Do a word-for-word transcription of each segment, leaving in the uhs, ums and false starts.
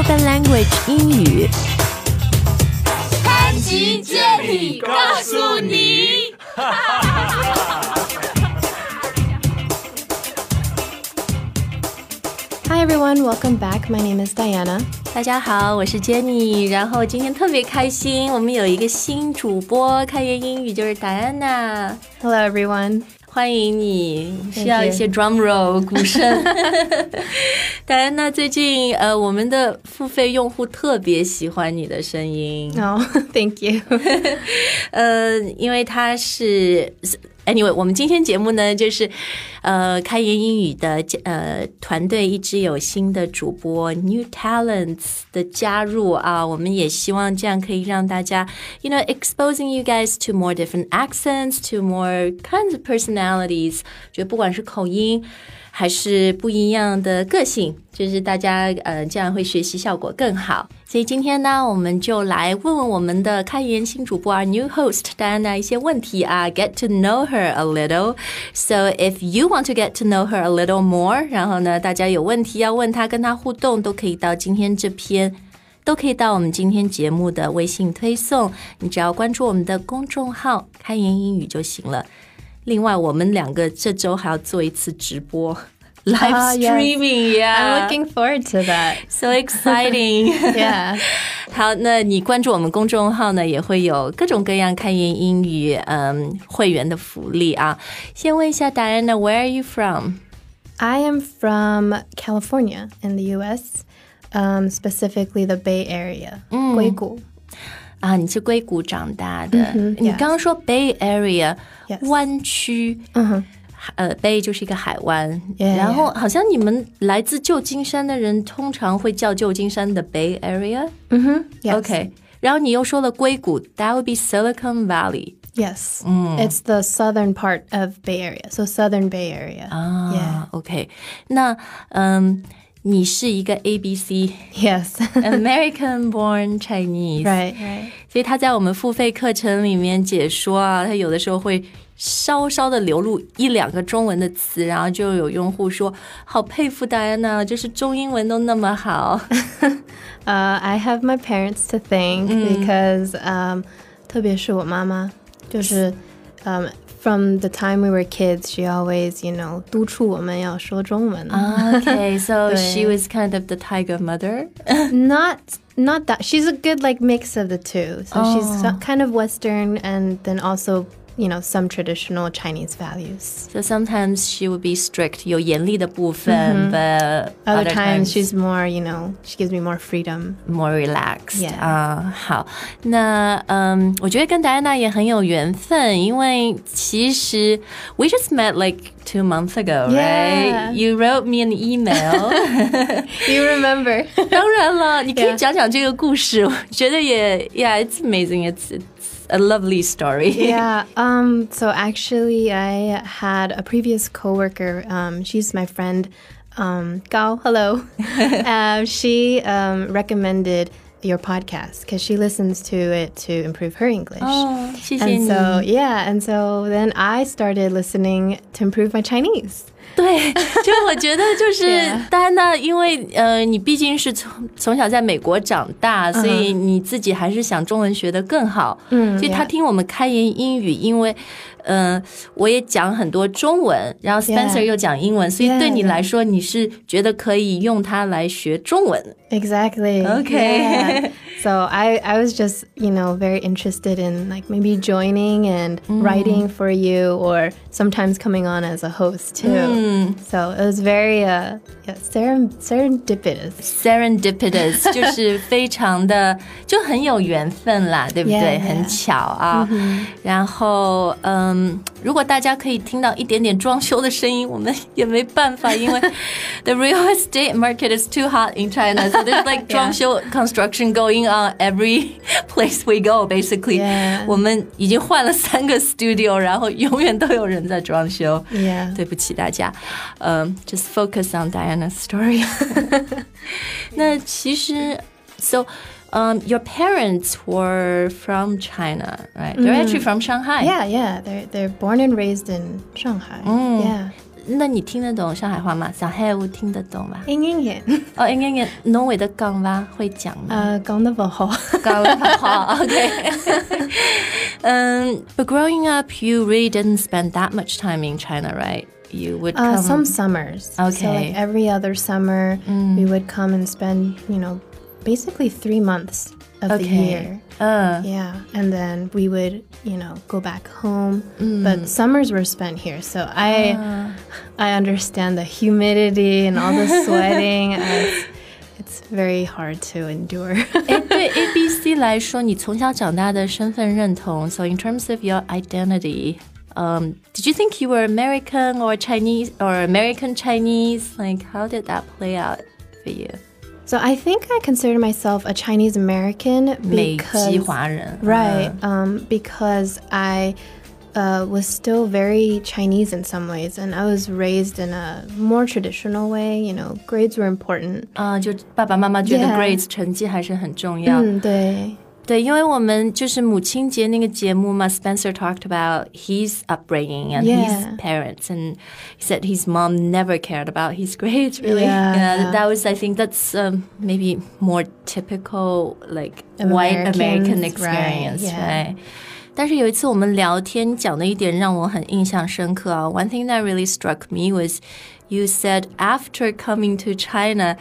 Open Language 英语，潘吉接力告诉你。Hi everyone, welcome back. My name is Diana. 大家好，我是 Jenny。然后今天特别开心，我们有一个新主播，开源英语就是 Diana。Hello everyone. 欢迎你，需要一些 drum roll 鼓声。当然呢，最近呃，我们的付费用户特别喜欢你的声音。Oh, thank you. 呃，因为它是 anyway， 我们今天节目呢，就是呃，开源英语的呃团队一直有新的主播 new talents 的加入啊，我们也希望这样可以让大家 you know exposing you guys to more different accents, to more kinds of personalities. Personalities， 就不管是口音还是不一样的个性，就是大家呃这样会学习效果更好。所以今天呢，我们就来问问我们的开源新主播 our new host Diana 一些问题啊， get to know her a little. So if you want to get to know her a little more， 然后呢，大家有问题要问她，跟她互动，都可以到今天这篇。都可以到我们今天节目的微信推送，你只要关注我们的公众号开源英语就行了。另外，我们两个这周还要做一次直播 ，live streaming， yeah. I'm looking forward to that. So exciting. Yeah. 好，那你关注我们公众号呢，也会有各种各样开源英语嗯会员的福利啊。先问一下 Diana, where are you from? I am from California in the U S, um, specifically the Bay Area. 硅谷。啊，你是硅谷长大的。Mm-hmm, 你刚刚说 Bay Area， yes. 湾区，嗯、uh-huh. 呃 ，Bay 就是一个海湾。Yeah, 然后好像你们来自旧金山的人通常会叫旧金山的 Bay Area。嗯哼 ，OK。然后你又说了硅谷 ，That would be Silicon Valley。Yes,、嗯、it's the southern part of Bay Area, so Southern Bay Area. 啊 yeah. ，OK。那嗯。你是一个 A B C Yes. American-born Chinese. Right, right. 所以他在我们付费课程里面解说啊，他有的时候会稍稍的流露一两个中文的词，然后就有用户说好佩服 Diana， 就是中英文都那么好。uh, I have my parents to thank because、um, 特别是我妈妈，就是、um,From the time we were kids, she always, you know, 督促我们要说中文。Okay, so she was kind of the tiger mother? Not, not that. She's a good, like, mix of the two. So、oh. she's kind of Western and then also, you know, some traditional Chinese values. So sometimes she would be strict, 有严厉的部分, mm-hmm. but other, other times, times she's more, you know, she gives me more freedom. More relaxed. Yeah. 啊、uh, 好。那嗯、um, 我觉得跟 Diana 也很有缘分，因为其实 we just met like two months ago, yeah. right? You wrote me an email. You remember. 当然了，你可以讲讲这个故事，我觉得也 yeah, it's amazing. It's, it's a lovely story. Yeah, um, so actually I had a previous coworker, um, she's my friend, um, Gao, hello. uh, she um, recommended your podcast because she listens to it to improve her English. Oh, 谢谢你. And so, yeah, and so then I started listening to improve my Chinese. 对，就我觉得就是Diana，因为呃，你毕竟是从从小在美国长大，所以你自己还是想中文学得更好。嗯，所以他听我们开言英语，因为呃，我也讲很多中文，然后 Spencer 又讲英文，所以对你来说，你是觉得可以用它来学中文。Exactly. Okay. So I I was just you know very interested in like maybe joining and writing for you, or sometimes coming on as a host too.So it was very uh, yeah, serendipitous. Serendipitous 就是非常的就很有缘分啦，对不对？ Yeah, yeah. 很巧啊。Mm-hmm. 然后嗯，如果大家可以听到一点点装修的声音，我们也没办法，因为 the real estate market is too hot in China, so there's like 装修 construction going on every place we go. Basically, yeah. 我们已经换了三个 studio， 然后永远都有人在装修。Yeah. 对不起大家。Um, just focus on Diana's story. 那其实 so um, your parents were from China, right? They're actually from Shanghai. Yeah, yeah. They're, they're born and raised in Shanghai. Mm. Yeah. 那你听得懂上海话吗？小黑我听得懂吧？应应也哦，应应也，侬会得讲伐？会讲吗？呃，讲得不好，讲得不好。OK 。嗯 ，But growing up, you really didn't spend that much time in China, right? You would come... uh, some summers. Okay. So like every other summer, mm. we would come and spend, you know, basically three months of okay. the year. Uh. Yeah, and then we would, you know, go back home. Mm. But summers were spent here, so I, uh. I understand the humidity and all the sweating. As, it's very hard to endure. 对 A B C 来说，你从小长大的身份认同。So in terms of your identity. Um, did you think you were American or Chinese or American Chinese? Like, how did that play out for you? So I think I consider myself a Chinese American because, right, um, because I uh, was still very Chinese in some ways, and I was raised in a more traditional way. You know, grades were important. 啊，就爸爸妈妈觉得 grades 成绩还是很重要。嗯，对。对，因为我们就是母亲节那个节目嘛 Spencer talked about his upbringing and yeah. his parents, and he said his mom never cared about his grades, really. Yeah. Uh, that was, I think that's um, maybe more typical, like, Of white American experience, right? right? Yeah. 但是有一次我们聊天讲的一点让我很印象深刻啊 One thing that really struck me was you said after coming to China,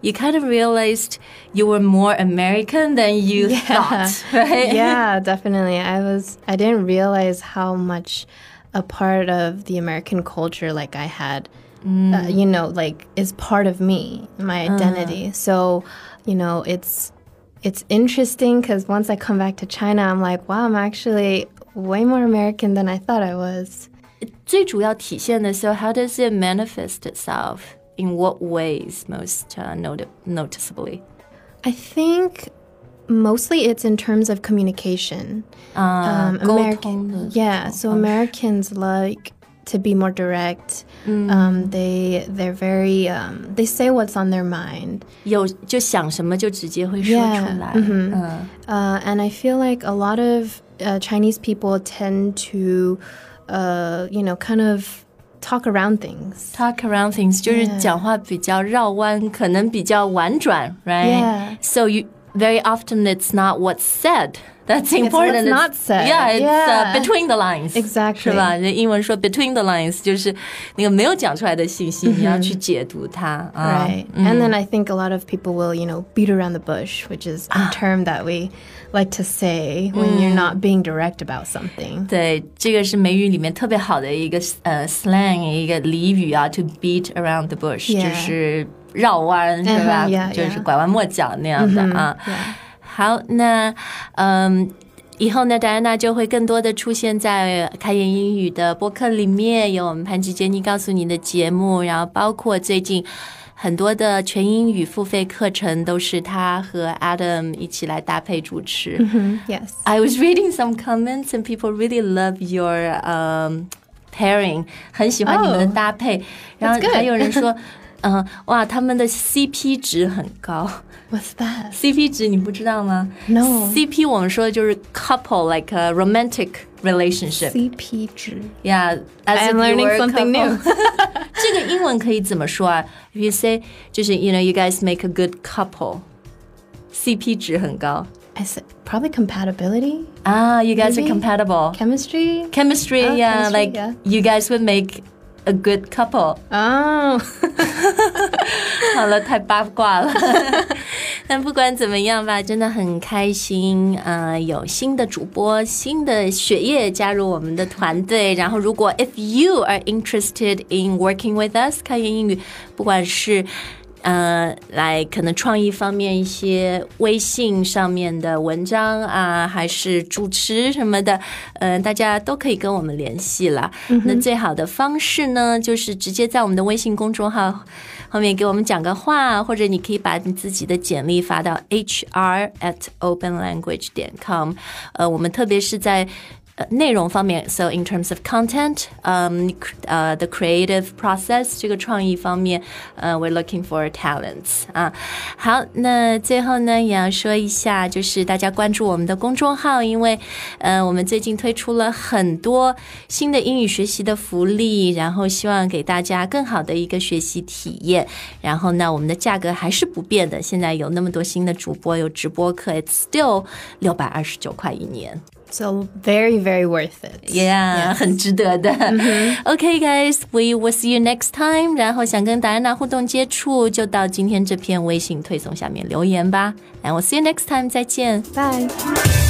you kind of realized you were more American than you yeah. thought, right? Yeah, definitely. I was, I didn't realize how much a part of the American culture like I had, mm. uh, you know, like is part of me, my identity. Uh. So, you know, it's, it's interesting because once I come back to China, I'm like, wow, I'm actually way more American than I thought I was. 最主要体现的 so how does it manifest itself? In what ways most uh, not- noticeably? I think mostly it's in terms of communication. Uh, um, American, yeah, so Americans like to be more direct. Mm. Um, they, they're very, um, they say what's on their mind. 有就想什么就直接会说出来。Yeah, mm-hmm. uh. Uh, and I feel like a lot of uh, Chinese people tend to, uh, you know, kind of Talk around things. Talk around things. 就是讲话比较绕弯，可能比较婉转 right? Yeah. So you, very often it's not what's said that's important. It's what's not said. Yeah, it's yeah. Uh, between the lines. Exactly. 是吧？英文说 between the lines 就是那个没有讲出来的信息， mm-hmm. 你要去解读它。Uh, right. And mm. then I think a lot of people will, you know, beat around the bush, which is a ah. term that we like to say when mm. you're not being direct about something. 对，这个是美语里面特别好的一个呃 slang 一个俚语啊 ，to beat around the bush， 就是绕弯是吧？就是拐弯抹角那样的啊。好，那嗯。以后呢 Diana 就会更多的出现在开言英语的播客里面，有我们潘吉杰尼告诉你的节目，然后包括最近很多的全英语付费课程都是他和 Adam 一起来搭配主持。Mm-hmm, yes. I was reading some comments and people really love your um, pairing, 很喜欢你们的搭配。Oh, 然后还有人说嗯，哇，他们的 C P 值很高。What's that? C P 值你不知道吗 ？No. C P 我们说的就是 couple, like a romantic relationship. C P 值。Yeah, as I'm learning something new. 这个英文可以怎么说啊 ？If you say, 就是 you know, you guys make a good couple. C P 值很高。I said probably compatibility. Ah, you guys maybe? Are compatible. Chemistry. Chemistry. Oh, yeah, chemistry, like yeah. you guys would make.A good couple. Oh. 好了，太八卦了。但不管怎么样吧，真的很开心。呃，有新的主播、新的血液加入我们的团队。然后，如果 if you are interested in working with us， 开言英语，不管是呃，来可能创意方面一些微信上面的文章啊，还是主持什么的，呃，大家都可以跟我们联系了。Mm-hmm. 那最好的方式呢，就是直接在我们的微信公众号后面给我们讲个话，或者你可以把你自己的简历发到 H R at openlanguage dot com。呃，我们特别是在内容方面 ，so in terms of content, um, uh, the creative process 这个创意方面，呃、uh, ，we're looking for talents 啊、uh,。好，那最后呢，也要说一下，就是大家关注我们的公众号，因为呃，我们最近推出了很多新的英语学习的福利，然后希望给大家更好的一个学习体验。然后呢，我们的价格还是不变的，现在有那么多新的主播，有直播课 ，it's still 六百二十九块一年。So very, very worth it. Yeah, yes. 很值得的。Mm-hmm. Okay, guys, we will see you next time. 然后想跟 Diana 互动接触，就到今天这篇微信推送下面留言吧。And we'll see you next time. 再见。Bye.